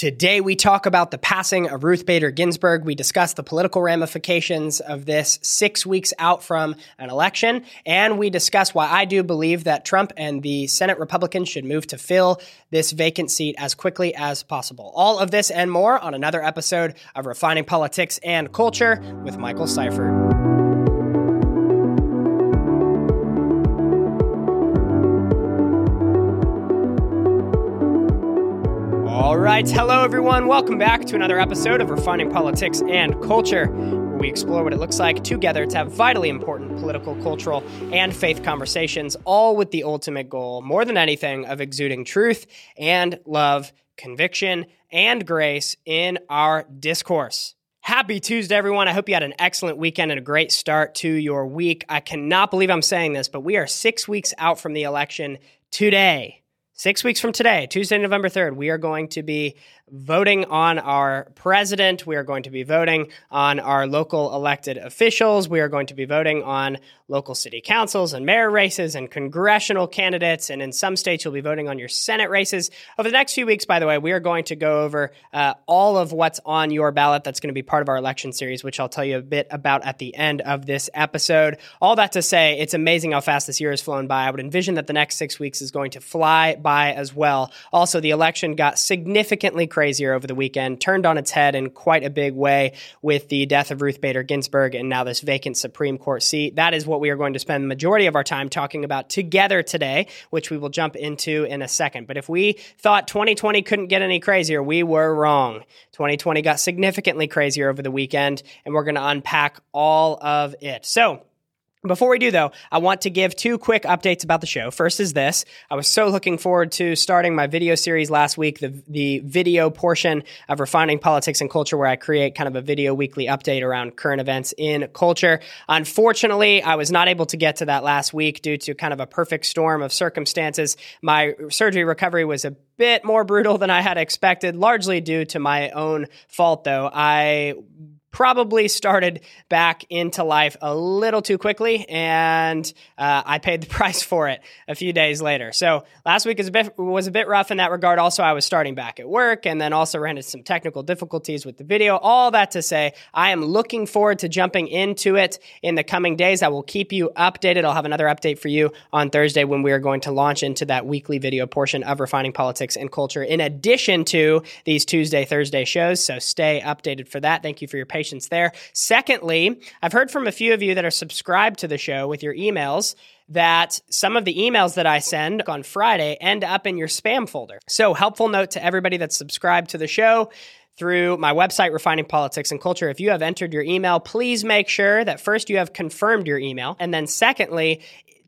Today, we talk about the passing of Ruth Bader Ginsburg. We discuss the political ramifications of this 6 weeks out from an election, and we discuss why I do believe that Trump and the Senate Republicans should move to fill this vacant seat as quickly as possible. All of this and more on another episode of Refining Politics and Culture with Michael Seifert. All right. Hello, everyone. Welcome back to another episode of Refining Politics and Culture, where we explore what it looks like together to have vitally important political, cultural, and faith conversations, all with the ultimate goal, more than anything, of exuding truth and love, conviction, and grace in our discourse. Happy Tuesday, everyone. I hope you had an excellent weekend and a great start to your week. I cannot believe I'm saying this, but we are 6 weeks out from the election today. 6 weeks from today, Tuesday, November 3rd, we are going to be voting on our president. We are going to be voting on our local elected officials. We are going to be voting on local city councils and mayor races and congressional candidates. And in some states, you'll be voting on your Senate races. Over the next few weeks, by the way, we are going to go over all of what's on your ballot. That's going to be part of our election series, which I'll tell you a bit about at the end of this episode. All that to say, it's amazing how fast this year has flown by. I would envision that the next 6 weeks is going to fly by as well. Also, the election got significantly crazier over the weekend, turned on its head in quite a big way with the death of Ruth Bader Ginsburg and now this vacant Supreme Court seat. That is what we are going to spend the majority of our time talking about together today, which we will jump into in a second. But if we thought 2020 couldn't get any crazier, we were wrong. 2020 got significantly crazier over the weekend, and we're going to unpack all of it. So, before we do, though, I want to give two quick updates about the show. First is this. I was so looking forward to starting my video series last week, the video portion of Refining Politics and Culture, where I create kind of a video weekly update around current events in culture. Unfortunately, I was not able to get to that last week due to kind of a perfect storm of circumstances. My surgery recovery was a bit more brutal than I had expected, largely due to my own fault, though. I probably started back into life a little too quickly, and I paid the price for it a few days later. So last week was a bit rough in that regard. Also, I was starting back at work and then also ran into some technical difficulties with the video. All that to say, I am looking forward to jumping into it in the coming days. I will keep you updated. I'll have another update for you on Thursday when we are going to launch into that weekly video portion of Refining Politics and Culture in addition to these Tuesday, Thursday shows. So stay updated for that. Thank you for your patience there. Secondly, I've heard from a few of you that are subscribed to the show with your emails that some of the emails that I send on Friday end up in your spam folder. So helpful note to everybody that's subscribed to the show through my website, Refining Politics and Culture. If you have entered your email, please make sure that first you have confirmed your email. And then secondly,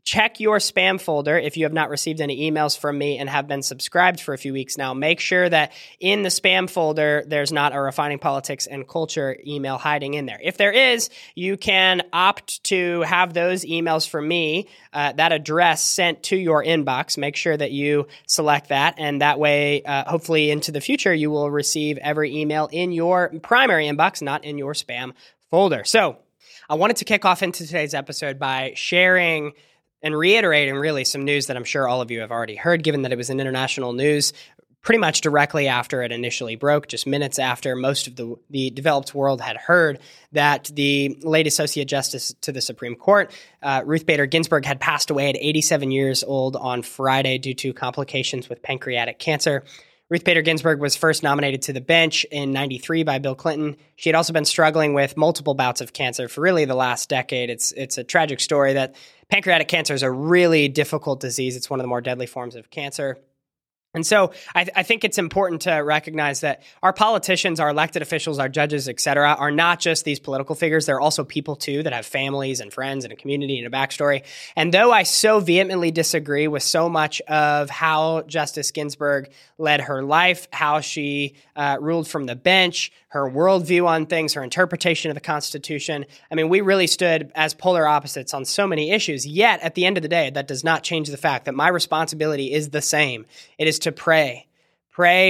check your spam folder if you have not received any emails from me and have been subscribed for a few weeks now. Make sure that in the spam folder, there's not a Refining Politics and Culture email hiding in there. If there is, you can opt to have those emails from me, that address sent to your inbox. Make sure that you select that, and that way, hopefully into the future, you will receive every email in your primary inbox, not in your spam folder. So I wanted to kick off into today's episode by sharing and reiterating really some news that I'm sure all of you have already heard, given that it was in international news pretty much directly after it initially broke, just minutes after most of the developed world had heard that the late Associate Justice to the Supreme Court, Ruth Bader Ginsburg, had passed away at 87 years old on Friday due to complications with pancreatic cancer. Ruth Bader Ginsburg was first nominated to the bench in 93 by Bill Clinton. She had also been struggling with multiple bouts of cancer for really the last decade. It's a tragic story that pancreatic cancer is a really difficult disease. It's one of the more deadly forms of cancer. And so I think it's important to recognize that our politicians, our elected officials, our judges, et cetera, are not just these political figures. They're also people, too, that have families and friends and a community and a backstory. And though I so vehemently disagree with so much of how Justice Ginsburg led her life, how she ruled from the bench, her worldview on things, her interpretation of the Constitution, I mean, we really stood as polar opposites on so many issues. Yet, at the end of the day, that does not change the fact that my responsibility is the same. It is to pray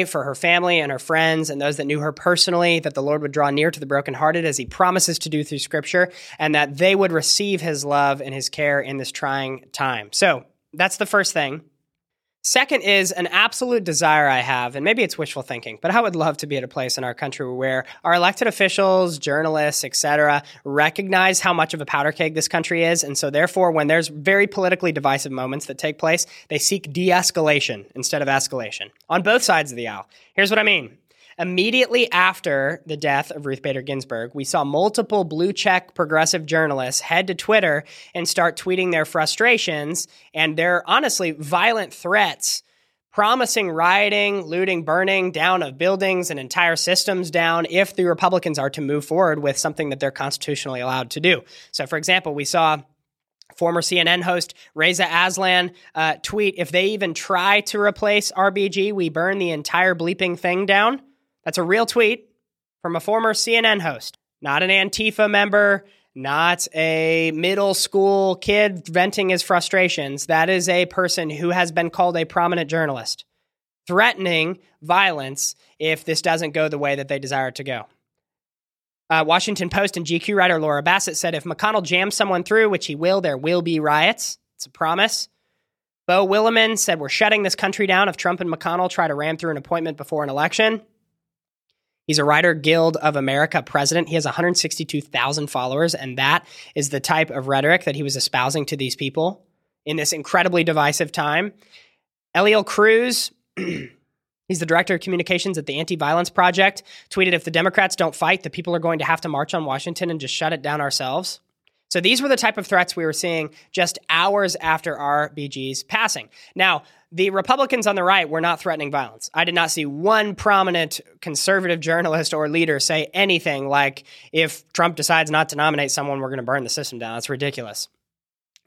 for her family and her friends and those that knew her personally, that the Lord would draw near to the brokenhearted as he promises to do through Scripture, and that they would receive his love and his care in this trying time. So that's the first thing. Second is an absolute desire I have, and maybe it's wishful thinking, but I would love to be at a place in our country where our elected officials, journalists, etc., recognize how much of a powder keg this country is. And so therefore, when there's very politically divisive moments that take place, they seek de-escalation instead of escalation on both sides of the aisle. Here's what I mean. Immediately after the death of Ruth Bader Ginsburg, we saw multiple blue-check progressive journalists head to Twitter and start tweeting their frustrations and their, honestly, violent threats, promising rioting, looting, burning down of buildings and entire systems down if the Republicans are to move forward with something that they're constitutionally allowed to do. So, for example, we saw former CNN host Reza Aslan tweet, "If they even try to replace RBG, we burn the entire bleeping thing down." That's a real tweet from a former CNN host, not an Antifa member, not a middle school kid venting his frustrations. That is a person who has been called a prominent journalist, threatening violence if this doesn't go the way that they desire it to go. Washington Post and GQ writer Laura Bassett said, if McConnell jams someone through, which he will, there will be riots. It's a promise. Beau Willimon said, we're shutting this country down if Trump and McConnell try to ram through an appointment before an election. He's a Writer Guild of America president. He has 162,000 followers, and that is the type of rhetoric that he was espousing to these people in this incredibly divisive time. Eliel Cruz, he's the director of communications at the Anti-Violence Project, tweeted, if the Democrats don't fight, the people are going to have to march on Washington and just shut it down ourselves. So these were the type of threats we were seeing just hours after RBG's passing. Now, the Republicans on the right were not threatening violence. I did not see one prominent conservative journalist or leader say anything like, if Trump decides not to nominate someone, we're going to burn the system down. That's ridiculous.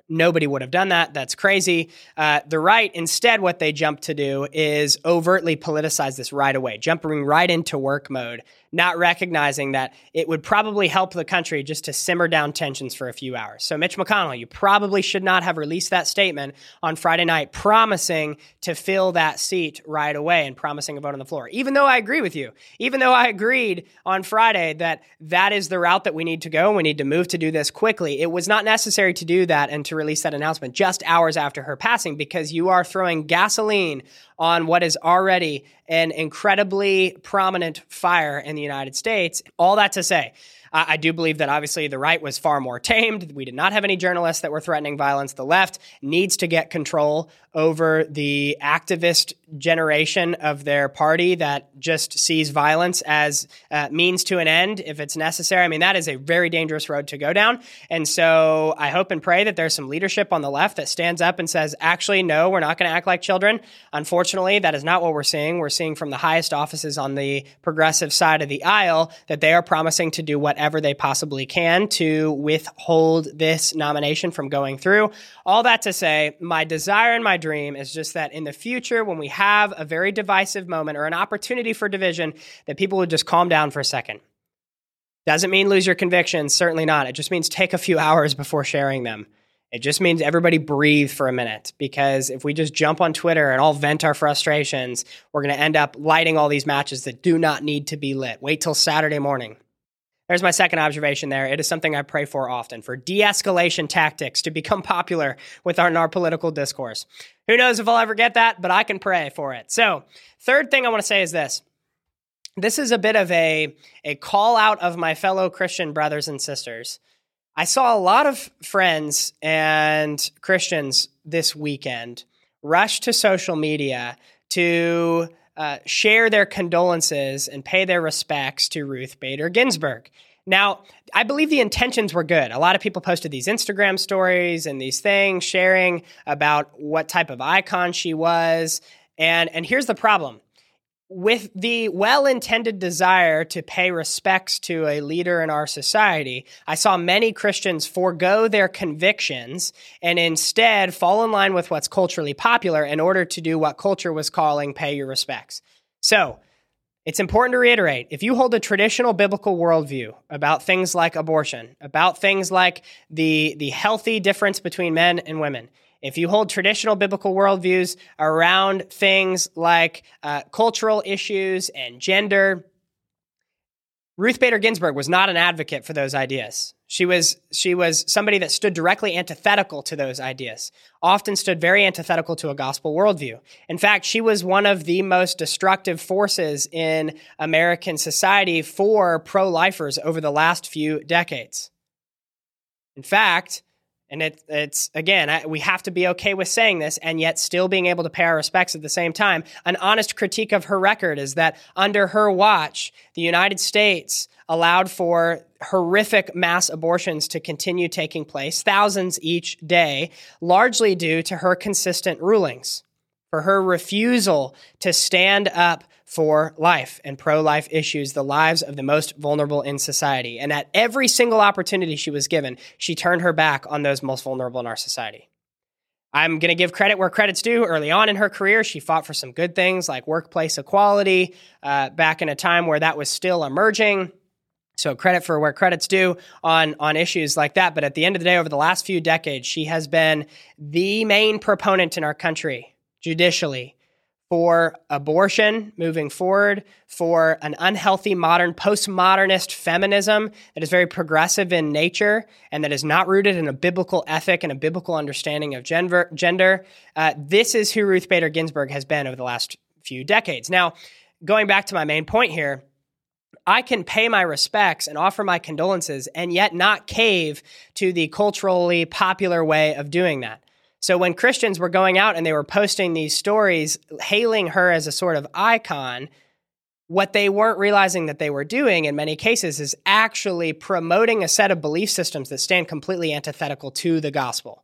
Nobody would have done that. That's crazy. The right, instead, what they jump to do is overtly politicize this right away, jumping right into work mode, not recognizing that it would probably help the country just to simmer down tensions for a few hours. So Mitch McConnell, you probably should not have released that statement on Friday night promising to fill that seat right away and promising a vote on the floor. Even though I agree with you, even though I agreed on Friday that that is the route that we need to go and we need to move to do this quickly, it was not necessary to do that and to release that announcement just hours after her passing, because you are throwing gasoline on what is already an incredibly prominent fire in the United States. All that to say, I do believe that obviously the right was far more tamed. We did not have any journalists that were threatening violence. The left needs to get control over the activist generation of their party that just sees violence as means to an end if it's necessary. I mean, that is a very dangerous road to go down. And so I hope and pray that there's some leadership on the left that stands up and says, actually, no, we're not going to act like children. Unfortunately, that is not what we're seeing. We're seeing from the highest offices on the progressive side of the aisle that they are promising to do whatever they possibly can to withhold this nomination from going through. All that to say, my desire and my dream is just that in the future, when we have a very divisive moment or an opportunity for division, that people would just calm down for a second. Doesn't mean lose your convictions, certainly not. It just means take a few hours before sharing them. It just means everybody breathe for a minute, because if we just jump on Twitter and all vent our frustrations, we're going to end up lighting all these matches that do not need to be lit. Wait till Saturday morning. There's my second observation there. It is something I pray for often, for de-escalation tactics to become popular within our political discourse. Who knows if I'll ever get that, but I can pray for it. So third thing I want to say is this. This is a bit of a call out of my fellow Christian brothers and sisters. I saw a lot of friends and Christians this weekend rush to social media to share their condolences and pay their respects to Ruth Bader Ginsburg. Now, I believe the intentions were good. A lot of people posted these Instagram stories and these things sharing about what type of icon she was. And here's the problem. With the well-intended desire to pay respects to a leader in our society, I saw many Christians forego their convictions and instead fall in line with what's culturally popular in order to do what culture was calling pay your respects. So it's important to reiterate, if you hold a traditional biblical worldview about things like abortion, about things like the healthy difference between men and women, if you hold traditional biblical worldviews around things like cultural issues and gender, Ruth Bader Ginsburg was not an advocate for those ideas. She was somebody that stood directly antithetical to those ideas, often stood very antithetical to a gospel worldview. In fact, she was one of the most destructive forces in American society for pro-lifers over the last few decades. In fact, and it's again, we have to be okay with saying this and yet still being able to pay our respects at the same time. An honest critique of her record is that under her watch, the United States allowed for horrific mass abortions to continue taking place, thousands each day, largely due to her consistent rulings, for her refusal to stand up for life and pro-life issues, the lives of the most vulnerable in society. And at every single opportunity she was given, she turned her back on those most vulnerable in our society. I'm going to give credit where credit's due. Early on in her career, she fought for some good things like workplace equality, back in a time where that was still emerging. So credit for where credit's due on issues like that. But at the end of the day, over the last few decades, she has been the main proponent in our country, judicially, for abortion moving forward, for an unhealthy modern postmodernist feminism that is very progressive in nature and that is not rooted in a biblical ethic and a biblical understanding of gender. This is who Ruth Bader Ginsburg has been over the last few decades. Now, going back to my main point here, I can pay my respects and offer my condolences and yet not cave to the culturally popular way of doing that. So when Christians were going out and they were posting these stories, hailing her as a sort of icon, what they weren't realizing that they were doing in many cases is actually promoting a set of belief systems that stand completely antithetical to the gospel,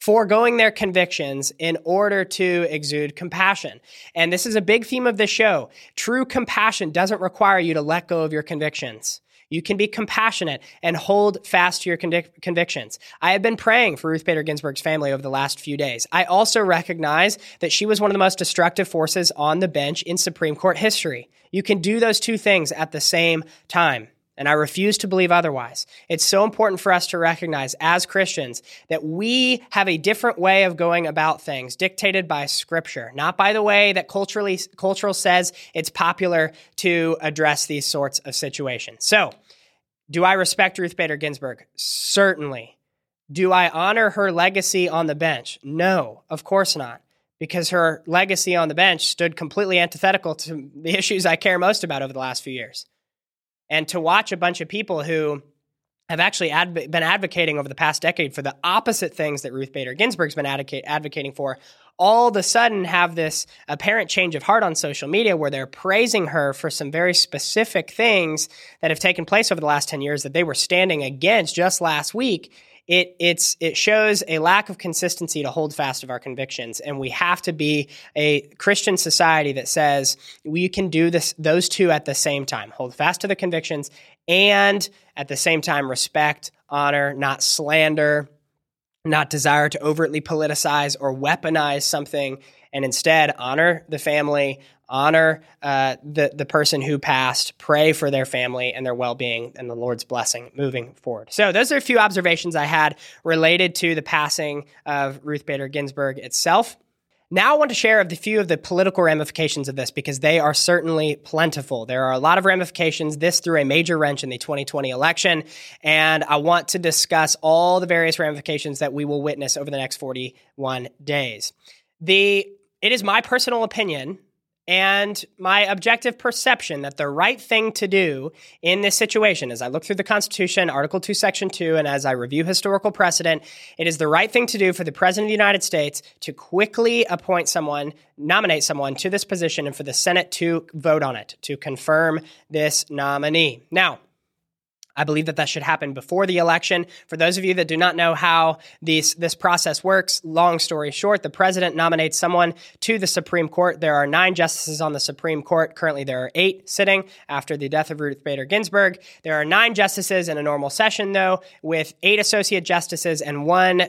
foregoing their convictions in order to exude compassion. And this is a big theme of the show. True compassion doesn't require you to let go of your convictions. You can be compassionate and hold fast to your convictions. I have been praying for Ruth Bader Ginsburg's family over the last few days. I also recognize that she was one of the most destructive forces on the bench in Supreme Court history. You can do those two things at the same time. And I refuse to believe otherwise. It's so important for us to recognize as Christians that we have a different way of going about things dictated by Scripture, not by the way that cultural says it's popular to address these sorts of situations. So, do I respect Ruth Bader Ginsburg? Certainly. Do I honor her legacy on the bench? No, of course not. Because her legacy on the bench stood completely antithetical to the issues I care most about over the last few years. And to watch a bunch of people who have actually been advocating over the past decade for the opposite things that Ruth Bader Ginsburg's been advocating for, all of a sudden have this apparent change of heart on social media where they're praising her for some very specific things that have taken place over the last 10 years that they were standing against just last week. It shows a lack of consistency to hold fast of our convictions, and we have to be a Christian society that says we can do this, those two at the same time, hold fast to the convictions and at the same time respect, honor, not slander, not desire to overtly politicize or weaponize something, and instead honor the family, honor the person who passed, pray for their family and their well-being and the Lord's blessing moving forward. So those are a few observations I had related to the passing of Ruth Bader Ginsburg itself. Now I want to share a few of the political ramifications of this because they are certainly plentiful. There are a lot of ramifications. This threw a major wrench in the 2020 election, and I want to discuss all the various ramifications that we will witness over the next 41 days. It is my personal opinion and my objective perception that the right thing to do in this situation, as I look through the Constitution, Article 2, Section 2, and as I review historical precedent, it is the right thing to do for the President of the United States to quickly nominate someone to this position, and for the Senate to vote on it, to confirm this nominee. Now, I believe that should happen before the election. For those of you that do not know how this process works, long story short, the president nominates someone to the Supreme Court. There are 9 justices on the Supreme Court. Currently, there are 8 sitting after the death of Ruth Bader Ginsburg. There are 9 justices in a normal session, though, with 8 associate justices and 1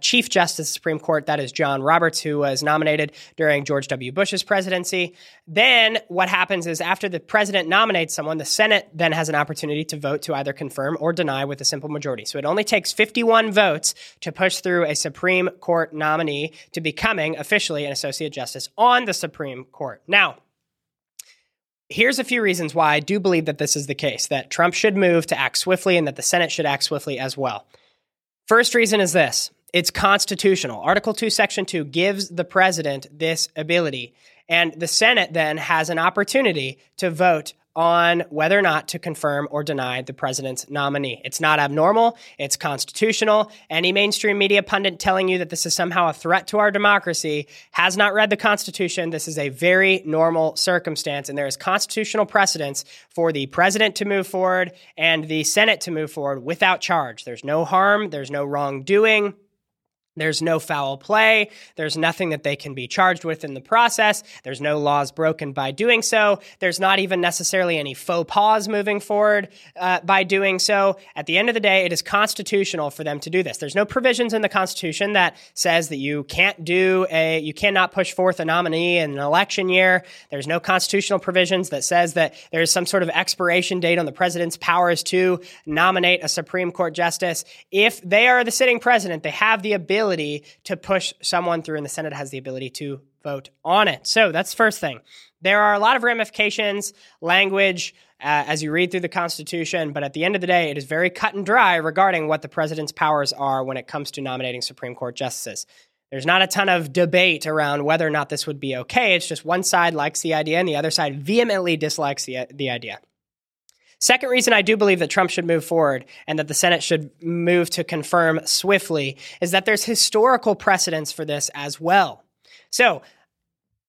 chief justice of the Supreme Court. That is John Roberts, who was nominated during George W. Bush's presidency. Then what happens is after the president nominates someone, the Senate then has an opportunity to vote to either confirm or deny with a simple majority. So it only takes 51 votes to push through a Supreme Court nominee to becoming officially an associate justice on the Supreme Court. Now, Here's a few reasons why I do believe that this is the case, that Trump should move to act swiftly and that the Senate should act swiftly as well. First reason is this. It's constitutional. Article 2, Section 2 gives the president this ability. And the Senate then has an opportunity to vote on whether or not to confirm or deny the president's nominee. It's not abnormal. It's constitutional. Any mainstream media pundit telling you that this is somehow a threat to our democracy has not read the Constitution. This is a very normal circumstance, and there is constitutional precedence for the president to move forward and the Senate to move forward without charge. There's no harm. There's no wrongdoing. There's no foul play. There's nothing that they can be charged with in the process. There's no laws broken by doing so. There's not even necessarily any faux pas moving forward by doing so. At the end of the day, it is constitutional for them to do this. There's no provisions in the Constitution that says that you cannot push forth a nominee in an election year. There's no constitutional provisions that says that there's some sort of expiration date on the president's powers to nominate a Supreme Court justice. If they are the sitting president, they have the ability to push someone through, and the Senate has the ability to vote on it. So that's the first thing. There are a lot of ramifications, language, as you read through the Constitution, but at the end of the day, it is very cut and dry regarding what the president's powers are when it comes to nominating Supreme Court justices. There's not a ton of debate around whether or not this would be okay. It's just one side likes the idea and the other side vehemently dislikes the idea. Second reason I do believe that Trump should move forward and that the Senate should move to confirm swiftly is that there's historical precedence for this as well. So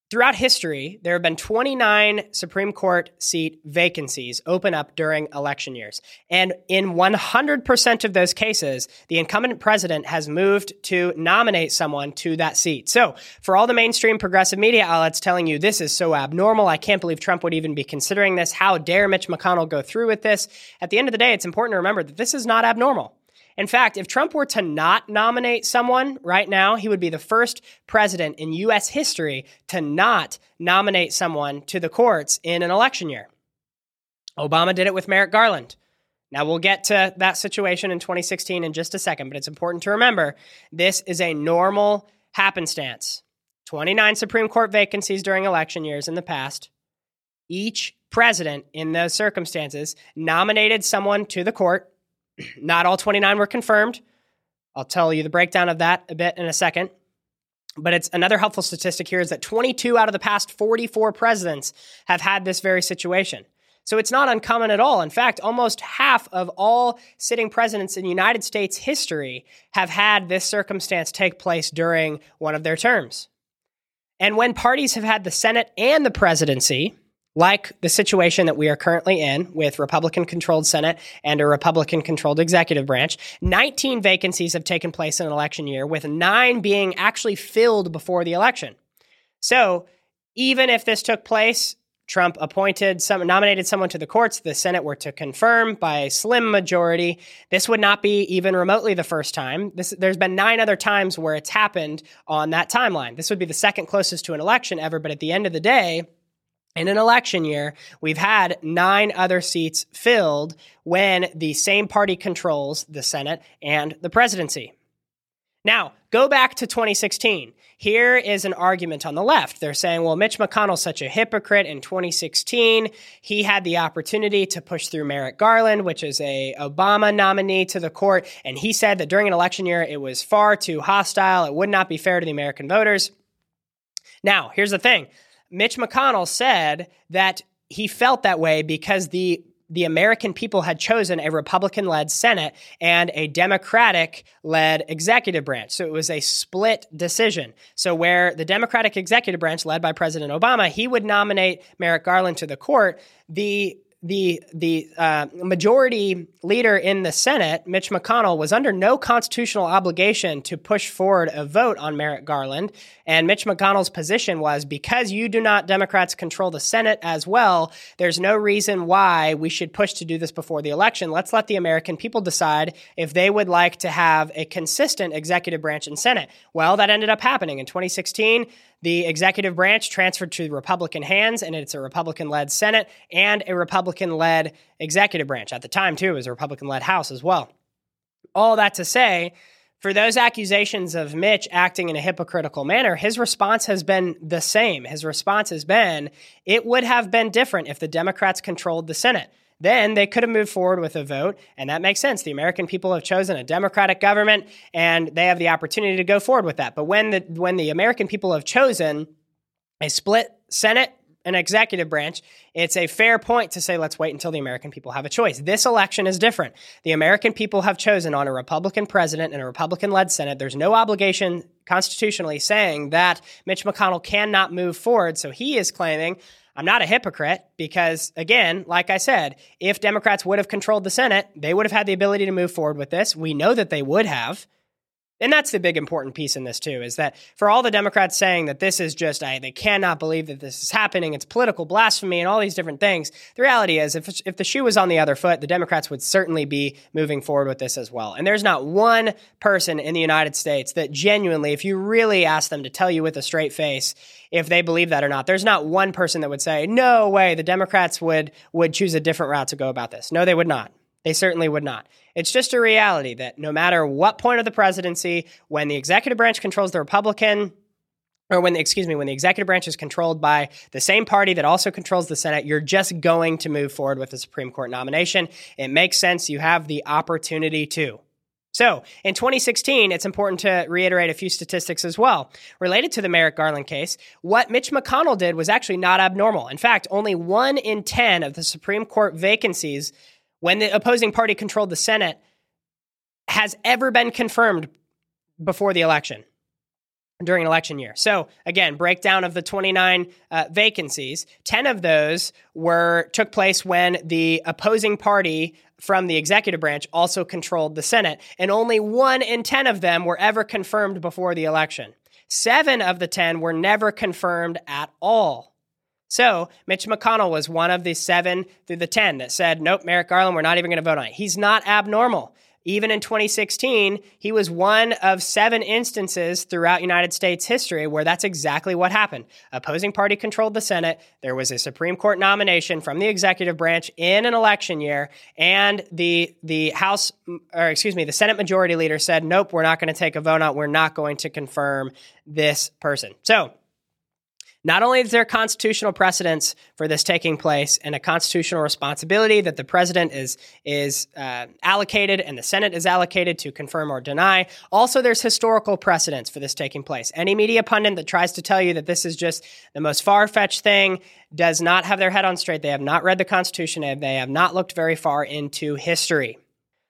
throughout history, there have been 29 Supreme Court seat vacancies open up during election years. And in 100% of those cases, the incumbent president has moved to nominate someone to that seat. So for all the mainstream progressive media outlets telling you this is so abnormal, I can't believe Trump would even be considering this. How dare Mitch McConnell go through with this? At the end of the day, it's important to remember that this is not abnormal. In fact, if Trump were to not nominate someone right now, he would be the first president in U.S. history to not nominate someone to the courts in an election year. Obama did it with Merrick Garland. Now, we'll get to that situation in 2016 in just a second, but it's important to remember this is a normal happenstance. 29 Supreme Court vacancies during election years in the past. Each president in those circumstances nominated someone to the court. Not all 29 were confirmed. I'll tell you the breakdown of that a bit in a second. But it's another helpful statistic here is that 22 out of the past 44 presidents have had this very situation. So it's not uncommon at all. In fact, almost half of all sitting presidents in United States history have had this circumstance take place during one of their terms. And when parties have had the Senate and the presidency, like the situation that we are currently in with Republican-controlled Senate and a Republican-controlled executive branch, 19 vacancies have taken place in an election year, with 9 being actually filled before the election. So even if this took place, Trump nominated someone to the courts, the Senate were to confirm by a slim majority, this would not be even remotely the first time. There's been 9 other times where it's happened on that timeline. This would be the second closest to an election ever, but at the end of the day, in an election year, we've had 9 other seats filled when the same party controls the Senate and the presidency. Now, go back to 2016. Here is an argument on the left. They're saying, well, Mitch McConnell's such a hypocrite. In 2016, he had the opportunity to push through Merrick Garland, which is a Obama nominee, to the court, and he said that during an election year, it was far too hostile. It would not be fair to the American voters. Now, here's the thing. Mitch McConnell said that he felt that way because the American people had chosen a Republican-led Senate and a Democratic-led executive branch. So it was a split decision. So where the Democratic executive branch, led by President Obama, he would nominate Merrick Garland to the court, the majority leader in the Senate, Mitch McConnell, was under no constitutional obligation to push forward a vote on Merrick Garland. And Mitch McConnell's position was, because you do not, Democrats, control the Senate as well, there's no reason why we should push to do this before the election. Let's let the American people decide if they would like to have a consistent executive branch and Senate. Well, that ended up happening in 2016. The executive branch transferred to Republican hands, and it's a Republican-led Senate and a Republican-led executive branch. At the time, too, it was a Republican-led House as well. All that to say, For those accusations of Mitch acting in a hypocritical manner, his response has been the same. His response has been, it would have been different if the Democrats controlled the Senate. Then they could have moved forward with a vote, and that makes sense. The American people have chosen a Democratic government, and they have the opportunity to go forward with that. But when the American people have chosen a split Senate and executive branch, it's a fair point to say, let's wait until the American people have a choice. This election is different. The American people have chosen on a Republican president and a Republican-led Senate. There's no obligation constitutionally saying that Mitch McConnell cannot move forward, so he is claiming, I'm not a hypocrite because, again, like I said, if Democrats would have controlled the Senate, they would have had the ability to move forward with this. We know that they would have. And that's the big important piece in this, too, is that for all the Democrats saying that this is just, they cannot believe that this is happening, it's political blasphemy and all these different things, the reality is if the shoe was on the other foot, the Democrats would certainly be moving forward with this as well. And there's not one person in the United States that genuinely, if you really ask them to tell you with a straight face if they believe that or not, there's not one person that would say, no way, the Democrats would choose a different route to go about this. No, they would not. They certainly would not. It's just a reality that no matter what point of the presidency, when the executive branch controls the Republican, or when the executive branch is controlled by the same party that also controls the Senate, you're just going to move forward with the Supreme Court nomination. It makes sense. You have the opportunity to. So in 2016, it's important to reiterate a few statistics as well. Related to the Merrick Garland case, what Mitch McConnell did was actually not abnormal. In fact, only 1 in 10 of the Supreme Court vacancies when the opposing party controlled the Senate has ever been confirmed before the election, during an election year. So again, breakdown of the 29 vacancies, 10 of those took place when the opposing party from the executive branch also controlled the Senate, and only 1 in 10 of them were ever confirmed before the election. 7 of the 10 were never confirmed at all. So Mitch McConnell was one of the 7 through the 10 that said, nope, Merrick Garland, we're not even going to vote on it. He's not abnormal. Even in 2016, he was one of 7 instances throughout United States history where that's exactly what happened. Opposing party controlled the Senate. There was a Supreme Court nomination from the executive branch in an election year, and the Senate Majority Leader said, nope, we're not going to take a vote on it. We're not going to confirm this person. So not only is there constitutional precedence for this taking place and a constitutional responsibility that the president is allocated and the Senate is allocated to confirm or deny, also there's historical precedence for this taking place. Any media pundit that tries to tell you that this is just the most far-fetched thing does not have their head on straight. They have not read the Constitution, and they have not looked very far into history.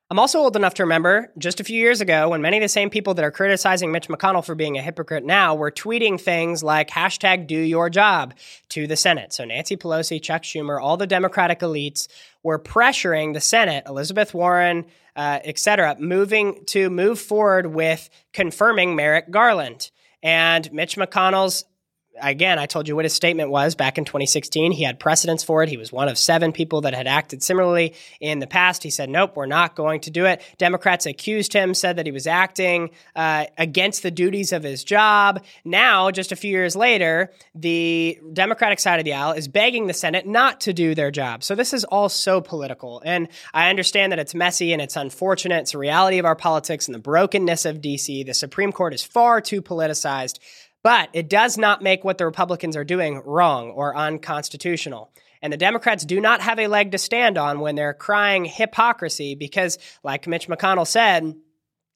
I'm also old enough to remember just a few years ago when many of the same people that are criticizing Mitch McConnell for being a hypocrite now were tweeting things like #DoYourJob to the Senate. So Nancy Pelosi, Chuck Schumer, all the Democratic elites were pressuring the Senate, Elizabeth Warren, et cetera, move forward with confirming Merrick Garland. And Mitch McConnell's, again, I told you what his statement was back in 2016. He had precedence for it. He was one of 7 people that had acted similarly in the past. He said, nope, we're not going to do it. Democrats accused him, said that he was acting against the duties of his job. Now, just a few years later, the Democratic side of the aisle is begging the Senate not to do their job. So this is all so political. And I understand that it's messy and it's unfortunate. It's a reality of our politics and the brokenness of D.C. The Supreme Court is far too politicized. But it does not make what the Republicans are doing wrong or unconstitutional. And the Democrats do not have a leg to stand on when they're crying hypocrisy because, like Mitch McConnell said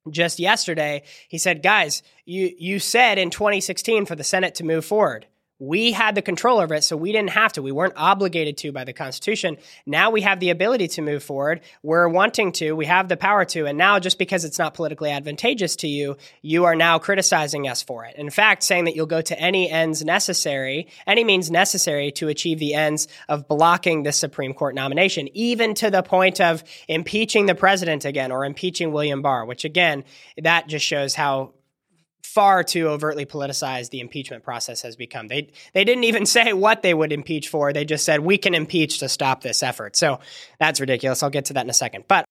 just yesterday, he said, guys, you said in 2016 for the Senate to move forward. We had the control over it, so we didn't have to. We weren't obligated to by the Constitution. Now we have the ability to move forward. We're wanting to. We have the power to. And now just because it's not politically advantageous to you, you are now criticizing us for it. In fact, saying that you'll go to any means necessary to achieve the ends of blocking the Supreme Court nomination, even to the point of impeaching the president again or impeaching William Barr, which again, that just shows how far too overtly politicized the impeachment process has become. They didn't even say what they would impeach for. They just said, we can impeach to stop this effort. So that's ridiculous. I'll get to that in a second. But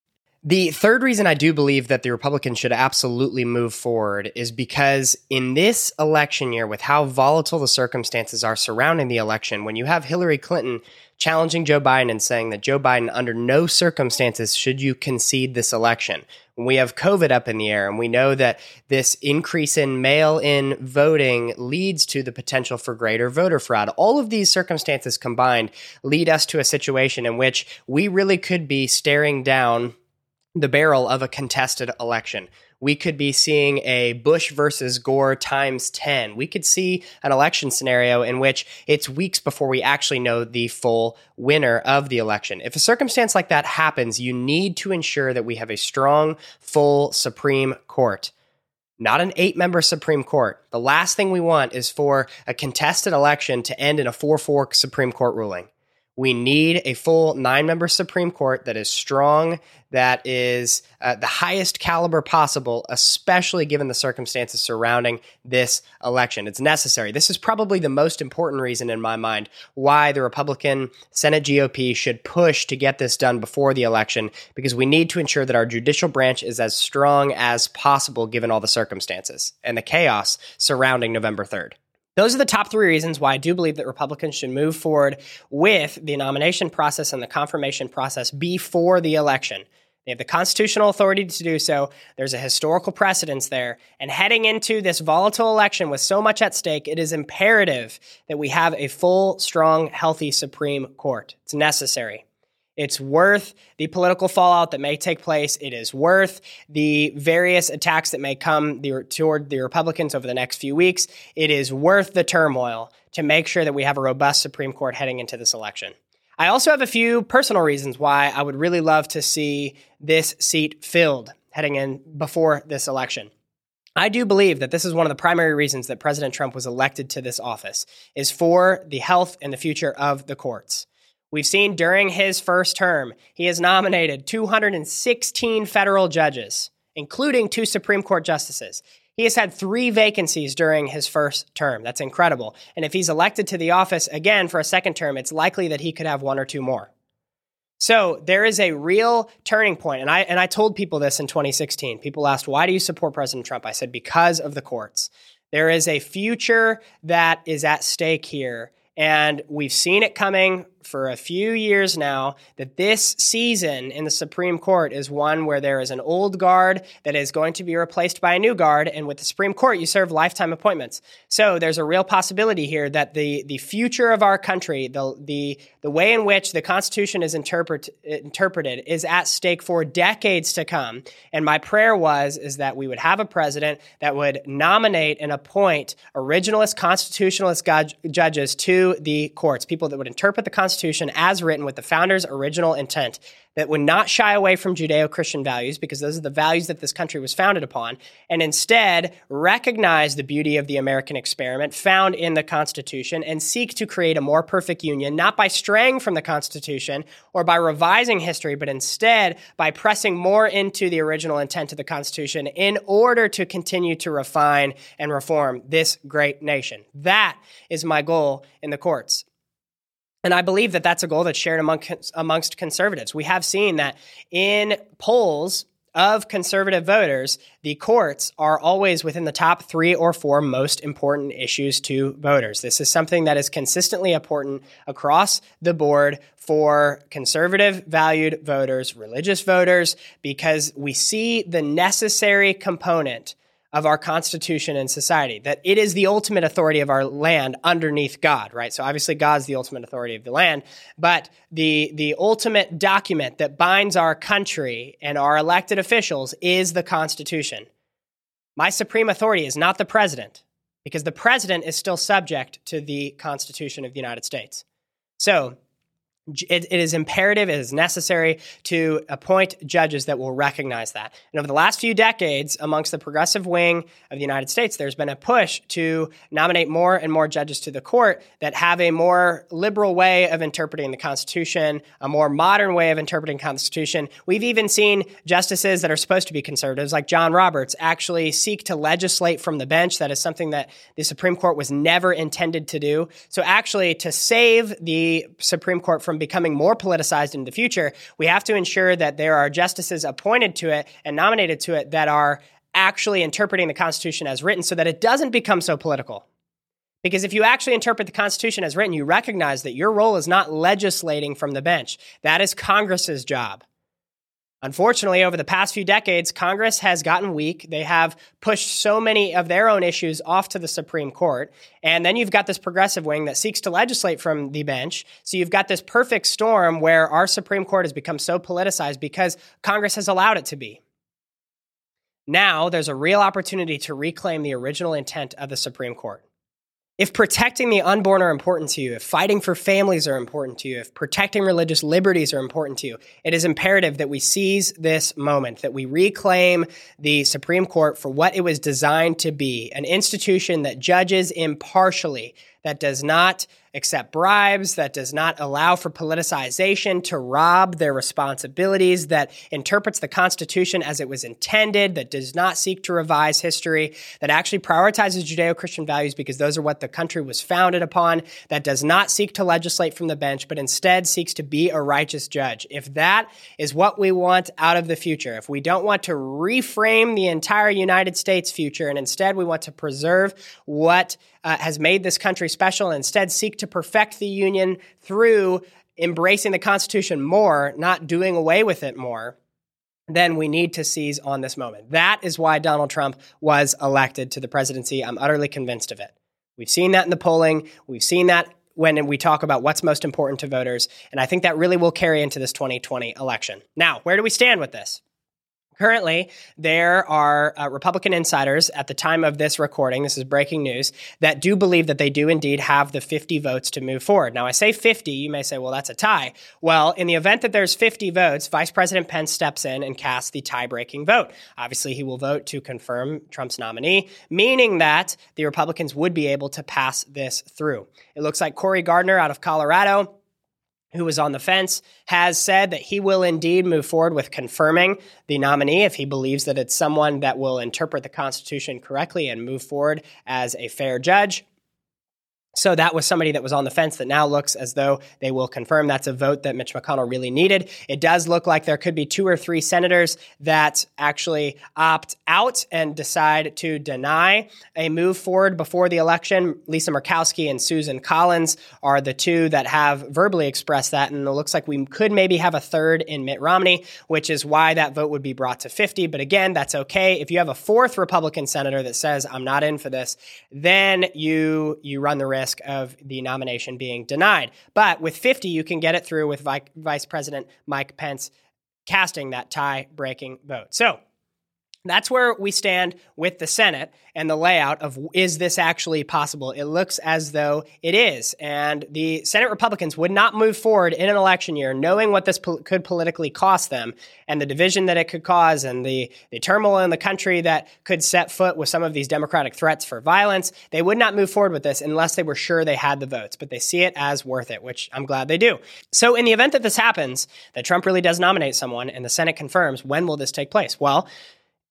the third reason I do believe that the Republicans should absolutely move forward is because in this election year, with how volatile the circumstances are surrounding the election, when you have Hillary Clinton challenging Joe Biden and saying that Joe Biden, under no circumstances should you concede this election. When we have COVID up in the air and we know that this increase in mail-in voting leads to the potential for greater voter fraud, all of these circumstances combined lead us to a situation in which we really could be staring down the barrel of a contested election. We could be seeing a Bush versus Gore times 10. We could see an election scenario in which it's weeks before we actually know the full winner of the election. If a circumstance like that happens, you need to ensure that we have a strong, full Supreme Court. Not an 8-member Supreme Court. The last thing we want is for a contested election to end in a 4-4 Supreme Court ruling. We need a full 9-member Supreme Court that is strong, that is the highest caliber possible, especially given the circumstances surrounding this election. It's necessary. This is probably the most important reason in my mind why the Republican Senate GOP should push to get this done before the election, because we need to ensure that our judicial branch is as strong as possible given all the circumstances and the chaos surrounding November 3rd. Those are the top three reasons why I do believe that Republicans should move forward with the nomination process and the confirmation process before the election. They have the constitutional authority to do so. There's a historical precedence there. And heading into this volatile election with so much at stake, it is imperative that we have a full, strong, healthy Supreme Court. It's necessary. It's worth the political fallout that may take place. It is worth the various attacks that may come toward the Republicans over the next few weeks. It is worth the turmoil to make sure that we have a robust Supreme Court heading into this election. I also have a few personal reasons why I would really love to see this seat filled heading in before this election. I do believe that this is one of the primary reasons that President Trump was elected to this office, is for the health and the future of the courts. We've seen during his first term, he has nominated 216 federal judges, including 2 Supreme Court justices. He has had 3 vacancies during his first term. That's incredible. And if he's elected to the office again for a second term, it's likely that he could have 1 or 2 more. So there is a real turning point. And I told people this in 2016. People asked, why do you support President Trump? I said, because of the courts. There is a future that is at stake here. And we've seen it coming for a few years now, that this season in the Supreme Court is one where there is an old guard that is going to be replaced by a new guard. And with the Supreme Court, you serve lifetime appointments. So there's a real possibility here that the future of our country, the way in which the Constitution is interpreted is at stake for decades to come. And my prayer is that we would have a president that would nominate and appoint originalist constitutionalist judges to the courts, people that would interpret the Constitution as written with the founders' original intent, that would not shy away from Judeo-Christian values, because those are the values that this country was founded upon, and instead recognize the beauty of the American experiment found in the Constitution and seek to create a more perfect union, not by straying from the Constitution or by revising history, but instead by pressing more into the original intent of the Constitution in order to continue to refine and reform this great nation. That is my goal in the courts. And I believe that that's a goal that's shared amongst conservatives. We have seen that in polls of conservative voters, the courts are always within the top 3 or 4 most important issues to voters. This is something that is consistently important across the board for conservative valued voters, religious voters, because we see the necessary component of our Constitution and society, that it is the ultimate authority of our land underneath God, right? So obviously God's the ultimate authority of the land, but the ultimate document that binds our country and our elected officials is the Constitution. My supreme authority is not the president, because the president is still subject to the Constitution of the United States. So it is imperative, it is necessary to appoint judges that will recognize that. And over the last few decades, amongst the progressive wing of the United States, there's been a push to nominate more and more judges to the court that have a more liberal way of interpreting the Constitution, a more modern way of interpreting the Constitution. We've even seen justices that are supposed to be conservatives, like John Roberts, actually seek to legislate from the bench. That is something that the Supreme Court was never intended to do. So actually, to save the Supreme Court from becoming more politicized in the future, we have to ensure that there are justices appointed to it and nominated to it that are actually interpreting the Constitution as written so that it doesn't become so political. Because if you actually interpret the Constitution as written, you recognize that your role is not legislating from the bench. That is Congress's job. Unfortunately, over the past few decades, Congress has gotten weak. They have pushed so many of their own issues off to the Supreme Court. And then you've got this progressive wing that seeks to legislate from the bench. So you've got this perfect storm where our Supreme Court has become so politicized because Congress has allowed it to be. Now there's a real opportunity to reclaim the original intent of the Supreme Court. If protecting the unborn are important to you, if fighting for families are important to you, if protecting religious liberties are important to you, it is imperative that we seize this moment, that we reclaim the Supreme Court for what it was designed to be, an institution that judges impartially, that does not accept bribes, that does not allow for politicization to rob their responsibilities, that interprets the Constitution as it was intended, that does not seek to revise history, that actually prioritizes Judeo-Christian values because those are what the country was founded upon, that does not seek to legislate from the bench, but instead seeks to be a righteous judge. If that is what we want out of the future, if we don't want to reframe the entire United States future, and instead we want to preserve what has made this country special, and instead seek to perfect the Union through embracing the Constitution more, not doing away with it more, then we need to seize on this moment. That is why Donald Trump was elected to the presidency. I'm utterly convinced of it. We've seen that in the polling. We've seen that when we talk about what's most important to voters. And I think that really will carry into this 2020 election. Now, where do we stand with this? Currently, there are Republican insiders at the time of this recording, this is breaking news, that do believe that they do indeed have the 50 votes to move forward. Now, I say 50, you may say, well, that's a tie. Well, in the event that there's 50 votes, Vice President Pence steps in and casts the tie-breaking vote. Obviously, he will vote to confirm Trump's nominee, meaning that the Republicans would be able to pass this through. It looks like Cory Gardner out of Colorado, who was on the fence, has said that he will indeed move forward with confirming the nominee if he believes that it's someone that will interpret the Constitution correctly and move forward as a fair judge. So that was somebody that was on the fence that now looks as though they will confirm. That's a vote that Mitch McConnell really needed. It does look like there could be 2 or 3 senators that actually opt out and decide to deny a move forward before the election. Lisa Murkowski and Susan Collins are the two that have verbally expressed that. And it looks like we could maybe have a third in Mitt Romney, which is why that vote would be brought to 50. But again, that's okay. If you have a 4th Republican senator that says, I'm not in for this, then you run the risk of the nomination being denied. But with 50, you can get it through with Vice President Mike Pence casting that tie-breaking vote. So that's where we stand with the Senate and the layout of, is this actually possible? It looks as though it is. And the Senate Republicans would not move forward in an election year knowing what this could politically cost them and the division that it could cause and the turmoil in the country that could set foot with some of these Democratic threats for violence. They would not move forward with this unless they were sure they had the votes, but they see it as worth it, which I'm glad they do. So in the event that this happens, that Trump really does nominate someone and the Senate confirms, when will this take place? Well,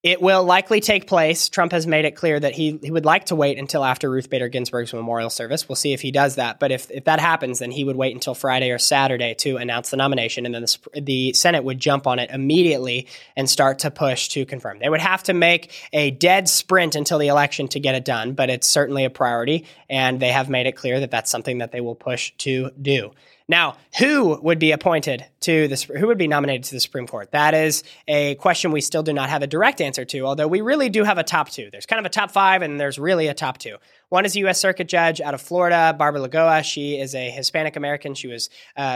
it will likely take place. Trump has made it clear that he would like to wait until after Ruth Bader Ginsburg's memorial service. We'll see if he does that. But if that happens, then he would wait until Friday or Saturday to announce the nomination. And then the Senate would jump on it immediately and start to push to confirm. They would have to make a dead sprint until the election to get it done. But it's certainly a priority. And they have made it clear that that's something that they will push to do. Now, who would be nominated to the Supreme Court? That is a question we still do not have a direct answer to, although we really do have a top 2. There's kind of a top 5, and there's really a top 2. One is a U.S. Circuit Judge out of Florida, Barbara Lagoa. She is a Hispanic American. She was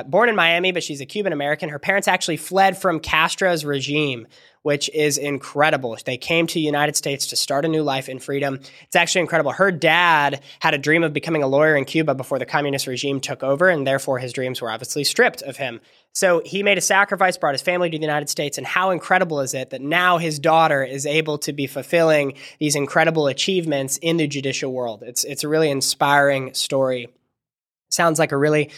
born in Miami, but she's a Cuban American. Her parents actually fled from Castro's regime, which is incredible. They came to the United States to start a new life in freedom. It's actually incredible. Her dad had a dream of becoming a lawyer in Cuba before the communist regime took over, and therefore his dreams were obviously stripped of him. So he made a sacrifice, brought his family to the United States, and how incredible is it that now his daughter is able to be fulfilling these incredible achievements in the judicial world. It's a really inspiring story. Sounds like a really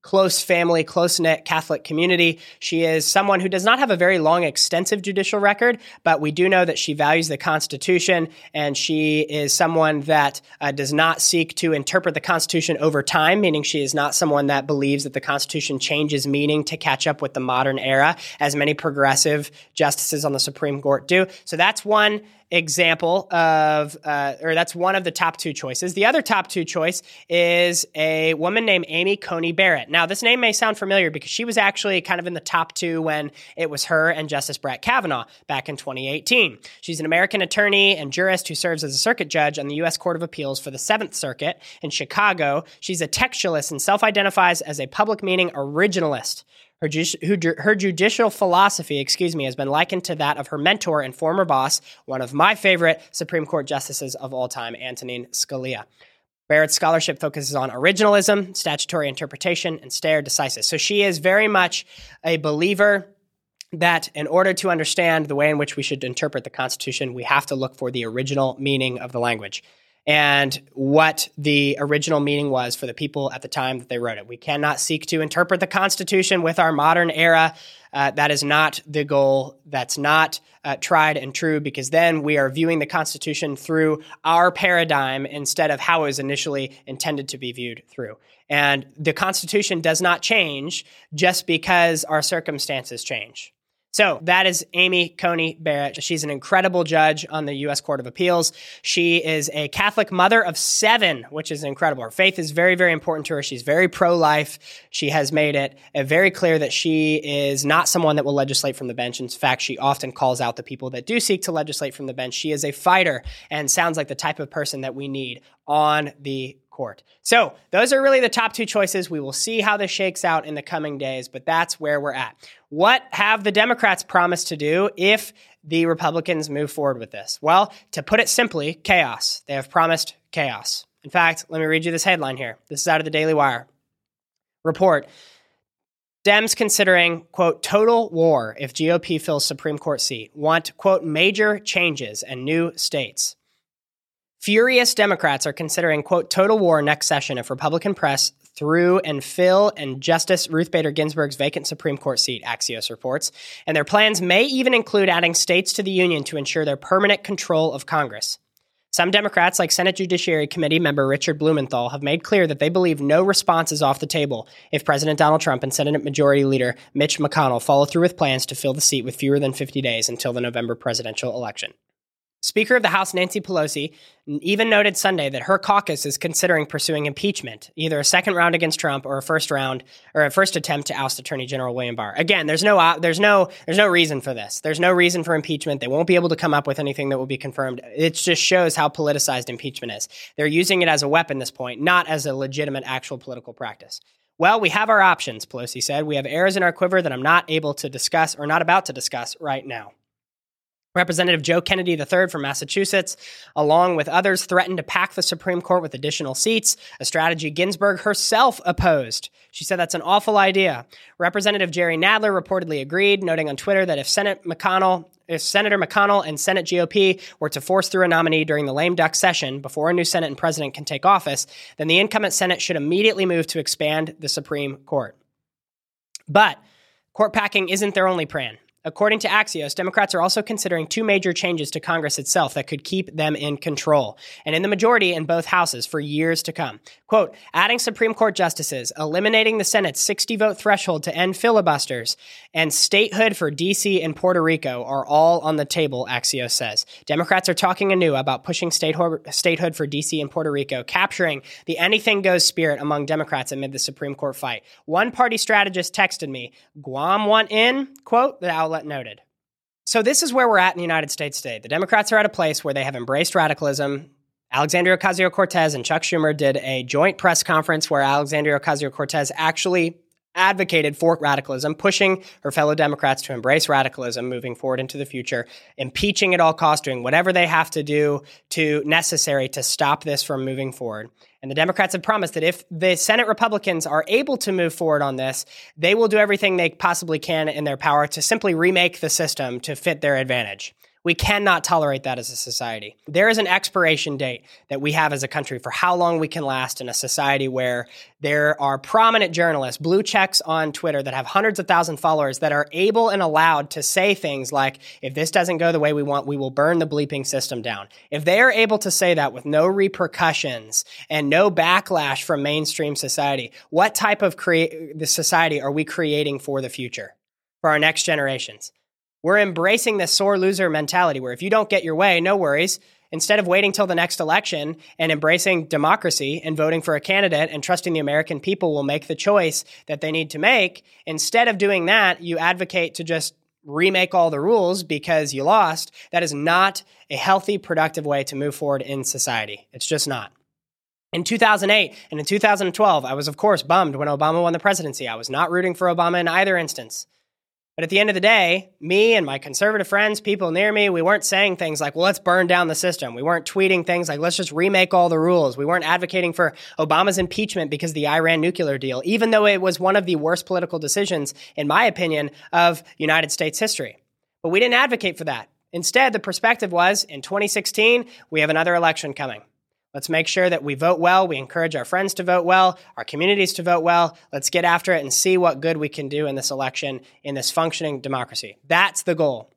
close family, close-knit Catholic community. She is someone who does not have a very long, extensive judicial record, but we do know that she values the Constitution, and she is someone that does not seek to interpret the Constitution over time, meaning she is not someone that believes that the Constitution changes meaning to catch up with the modern era, as many progressive justices on the Supreme Court do. So that's one example of, or that's one of the top two choices. The other top two choice is a woman named Amy Coney Barrett. Now, this name may sound familiar because she was actually kind of in the top two when it was her and Justice Brett Kavanaugh back in 2018. She's an American attorney and jurist who serves as a circuit judge on the U.S. Court of Appeals for the Seventh Circuit in Chicago. She's a textualist and self-identifies as a public meaning originalist. Her judicial philosophy, has been likened to that of her mentor and former boss, one of my favorite Supreme Court justices of all time, Antonin Scalia. Barrett's scholarship focuses on originalism, statutory interpretation, and stare decisis. So she is very much a believer that in order to understand the way in which we should interpret the Constitution, we have to look for the original meaning of the language and what the original meaning was for the people at the time that they wrote it. We cannot seek to interpret the Constitution with our modern era. That is not the goal. That's not tried and true, because then we are viewing the Constitution through our paradigm instead of how it was initially intended to be viewed through. And the Constitution does not change just because our circumstances change. So that is Amy Coney Barrett. She's an incredible judge on the U.S. Court of Appeals. She is a Catholic mother of seven, which is incredible. Her faith is very, very important to her. She's very pro-life. She has made it very clear that she is not someone that will legislate from the bench. In fact, she often calls out the people that do seek to legislate from the bench. She is a fighter and sounds like the type of person that we need on the court. So those are really the top two choices. We will see how this shakes out in the coming days, but that's where we're at. What have the Democrats promised to do if the Republicans move forward with this? Well, to put it simply, chaos. They have promised chaos. In fact, let me read you this headline here. This is out of the Daily Wire report. Dems considering, quote, total war if GOP fills Supreme Court seat, want, quote, major changes and new states. Furious Democrats are considering, quote, total war next session if Republican press through and fill and Justice Ruth Bader Ginsburg's vacant Supreme Court seat, Axios reports. And their plans may even include adding states to the union to ensure their permanent control of Congress. Some Democrats, like Senate Judiciary Committee member Richard Blumenthal, have made clear that they believe no response is off the table if President Donald Trump and Senate Majority Leader Mitch McConnell follow through with plans to fill the seat with fewer than 50 days until the November presidential election. Speaker of the House Nancy Pelosi even noted Sunday that her caucus is considering pursuing impeachment, either a second round against Trump or a first attempt to oust Attorney General William Barr. Again, there's no reason for this. There's no reason for impeachment. They won't be able to come up with anything that will be confirmed. It just shows how politicized impeachment is. They're using it as a weapon at this point, not as a legitimate actual political practice. Well, we have our options, Pelosi said. We have arrows in our quiver that I'm not able to discuss or not about to discuss right now. Representative Joe Kennedy III from Massachusetts, along with others, threatened to pack the Supreme Court with additional seats, a strategy Ginsburg herself opposed. She said that's an awful idea. Representative Jerry Nadler reportedly agreed, noting on Twitter that if Senator McConnell and Senate GOP were to force through a nominee during the lame duck session before a new Senate and president can take office, then the incumbent Senate should immediately move to expand the Supreme Court. But court packing isn't their only plan. According to Axios, Democrats are also considering two major changes to Congress itself that could keep them in control and in the majority in both houses for years to come. Quote, adding Supreme Court justices, eliminating the Senate's 60-vote threshold to end filibusters, and statehood for D.C. and Puerto Rico are all on the table, Axios says. Democrats are talking anew about pushing statehood for D.C. and Puerto Rico, capturing the anything-goes spirit among Democrats amid the Supreme Court fight. One party strategist texted me, Guam want in, quote, the outlet noted. So this is where we're at in the United States today. The Democrats are at a place where they have embraced radicalism. Alexandria Ocasio-Cortez and Chuck Schumer did a joint press conference where Alexandria Ocasio-Cortez actually advocated for radicalism, pushing her fellow Democrats to embrace radicalism moving forward into the future, impeaching at all costs, doing whatever they have to do to necessary to stop this from moving forward. And the Democrats have promised that if the Senate Republicans are able to move forward on this, they will do everything they possibly can in their power to simply remake the system to fit their advantage. We cannot tolerate that as a society. There is an expiration date that we have as a country for how long we can last in a society where there are prominent journalists, blue checks on Twitter that have hundreds of thousands of followers that are able and allowed to say things like, if this doesn't go the way we want, we will burn the bleeping system down. If they are able to say that with no repercussions and no backlash from mainstream society, what type of the society are we creating for the future, for our next generations? We're embracing this sore loser mentality where if you don't get your way, no worries. Instead of waiting till the next election and embracing democracy and voting for a candidate and trusting the American people will make the choice that they need to make, instead of doing that, you advocate to just remake all the rules because you lost. That is not a healthy, productive way to move forward in society. It's just not. In 2008 and in 2012, I was, of course, bummed when Obama won the presidency. I was not rooting for Obama in either instance. But at the end of the day, me and my conservative friends, people near me, we weren't saying things like, well, let's burn down the system. We weren't tweeting things like, let's just remake all the rules. We weren't advocating for Obama's impeachment because of the Iran nuclear deal, even though it was one of the worst political decisions, in my opinion, of United States history. But we didn't advocate for that. Instead, the perspective was, in 2016, we have another election coming. Let's make sure that we vote well. We encourage our friends to vote well, our communities to vote well. Let's get after it and see what good we can do in this election, in this functioning democracy. That's the goal.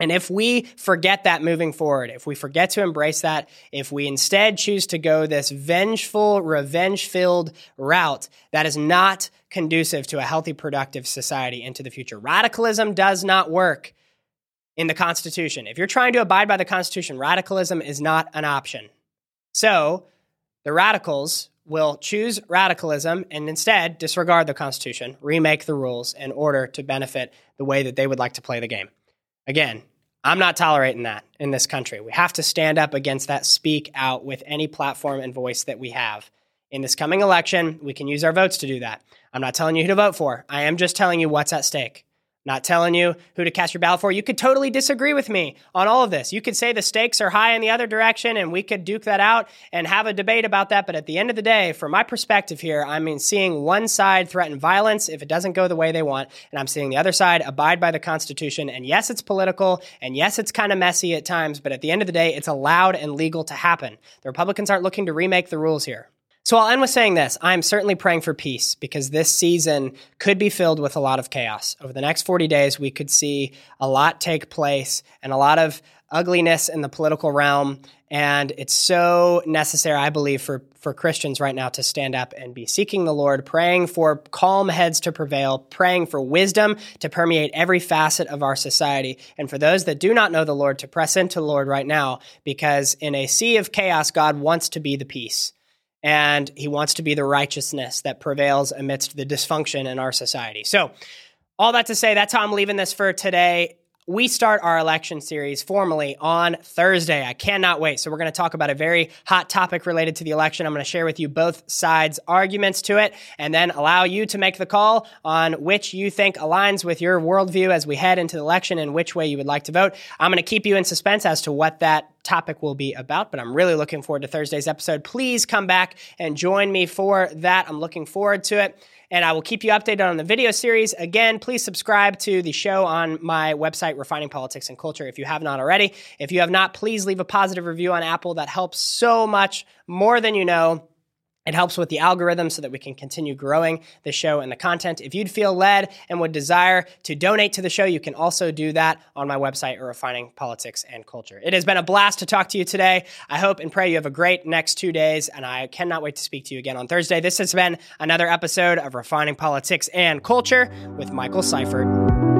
And if we forget that moving forward, if we forget to embrace that, if we instead choose to go this vengeful, revenge-filled route, that is not conducive to a healthy, productive society into the future. Radicalism does not work in the Constitution. If you're trying to abide by the Constitution, radicalism is not an option. So the radicals will choose radicalism and instead disregard the Constitution, remake the rules in order to benefit the way that they would like to play the game. Again, I'm not tolerating that in this country. We have to stand up against that, speak out with any platform and voice that we have. In this coming election, we can use our votes to do that. I'm not telling you who to vote for. I am just telling you what's at stake. Not telling you who to cast your ballot for. You could totally disagree with me on all of this. You could say the stakes are high in the other direction and we could duke that out and have a debate about that. But at the end of the day, from my perspective here, I mean, seeing one side threaten violence if it doesn't go the way they want. And I'm seeing the other side abide by the Constitution. And yes, it's political. And yes, it's kind of messy at times. But at the end of the day, it's allowed and legal to happen. The Republicans aren't looking to remake the rules here. So I'll end with saying this. I'm certainly praying for peace because this season could be filled with a lot of chaos. Over the next 40 days, we could see a lot take place and a lot of ugliness in the political realm. And it's so necessary, I believe, for Christians right now to stand up and be seeking the Lord, praying for calm heads to prevail, praying for wisdom to permeate every facet of our society. And for those that do not know the Lord, to press into the Lord right now, because in a sea of chaos, God wants to be the peace. And he wants to be the righteousness that prevails amidst the dysfunction in our society. So all that to say, that's how I'm leaving this for today. We start our election series formally on Thursday. I cannot wait. So we're going to talk about a very hot topic related to the election. I'm going to share with you both sides' arguments to it and then allow you to make the call on which you think aligns with your worldview as we head into the election and which way you would like to vote. I'm going to keep you in suspense as to what that topic will be about, but I'm really looking forward to Thursday's episode. Please come back and join me for that. I'm looking forward to it. And I will keep you updated on the video series. Again, please subscribe to the show on my website, Refining Politics and Culture, if you have not already. If you have not, please leave a positive review on Apple. That helps so much, more than you know. It helps with the algorithm so that we can continue growing the show and the content. If you'd feel led and would desire to donate to the show, you can also do that on my website, Refining Politics and Culture. It has been a blast to talk to you today. I hope and pray you have a great next 2 days, and I cannot wait to speak to you again on Thursday. This has been another episode of Refining Politics and Culture with Michael Seifert.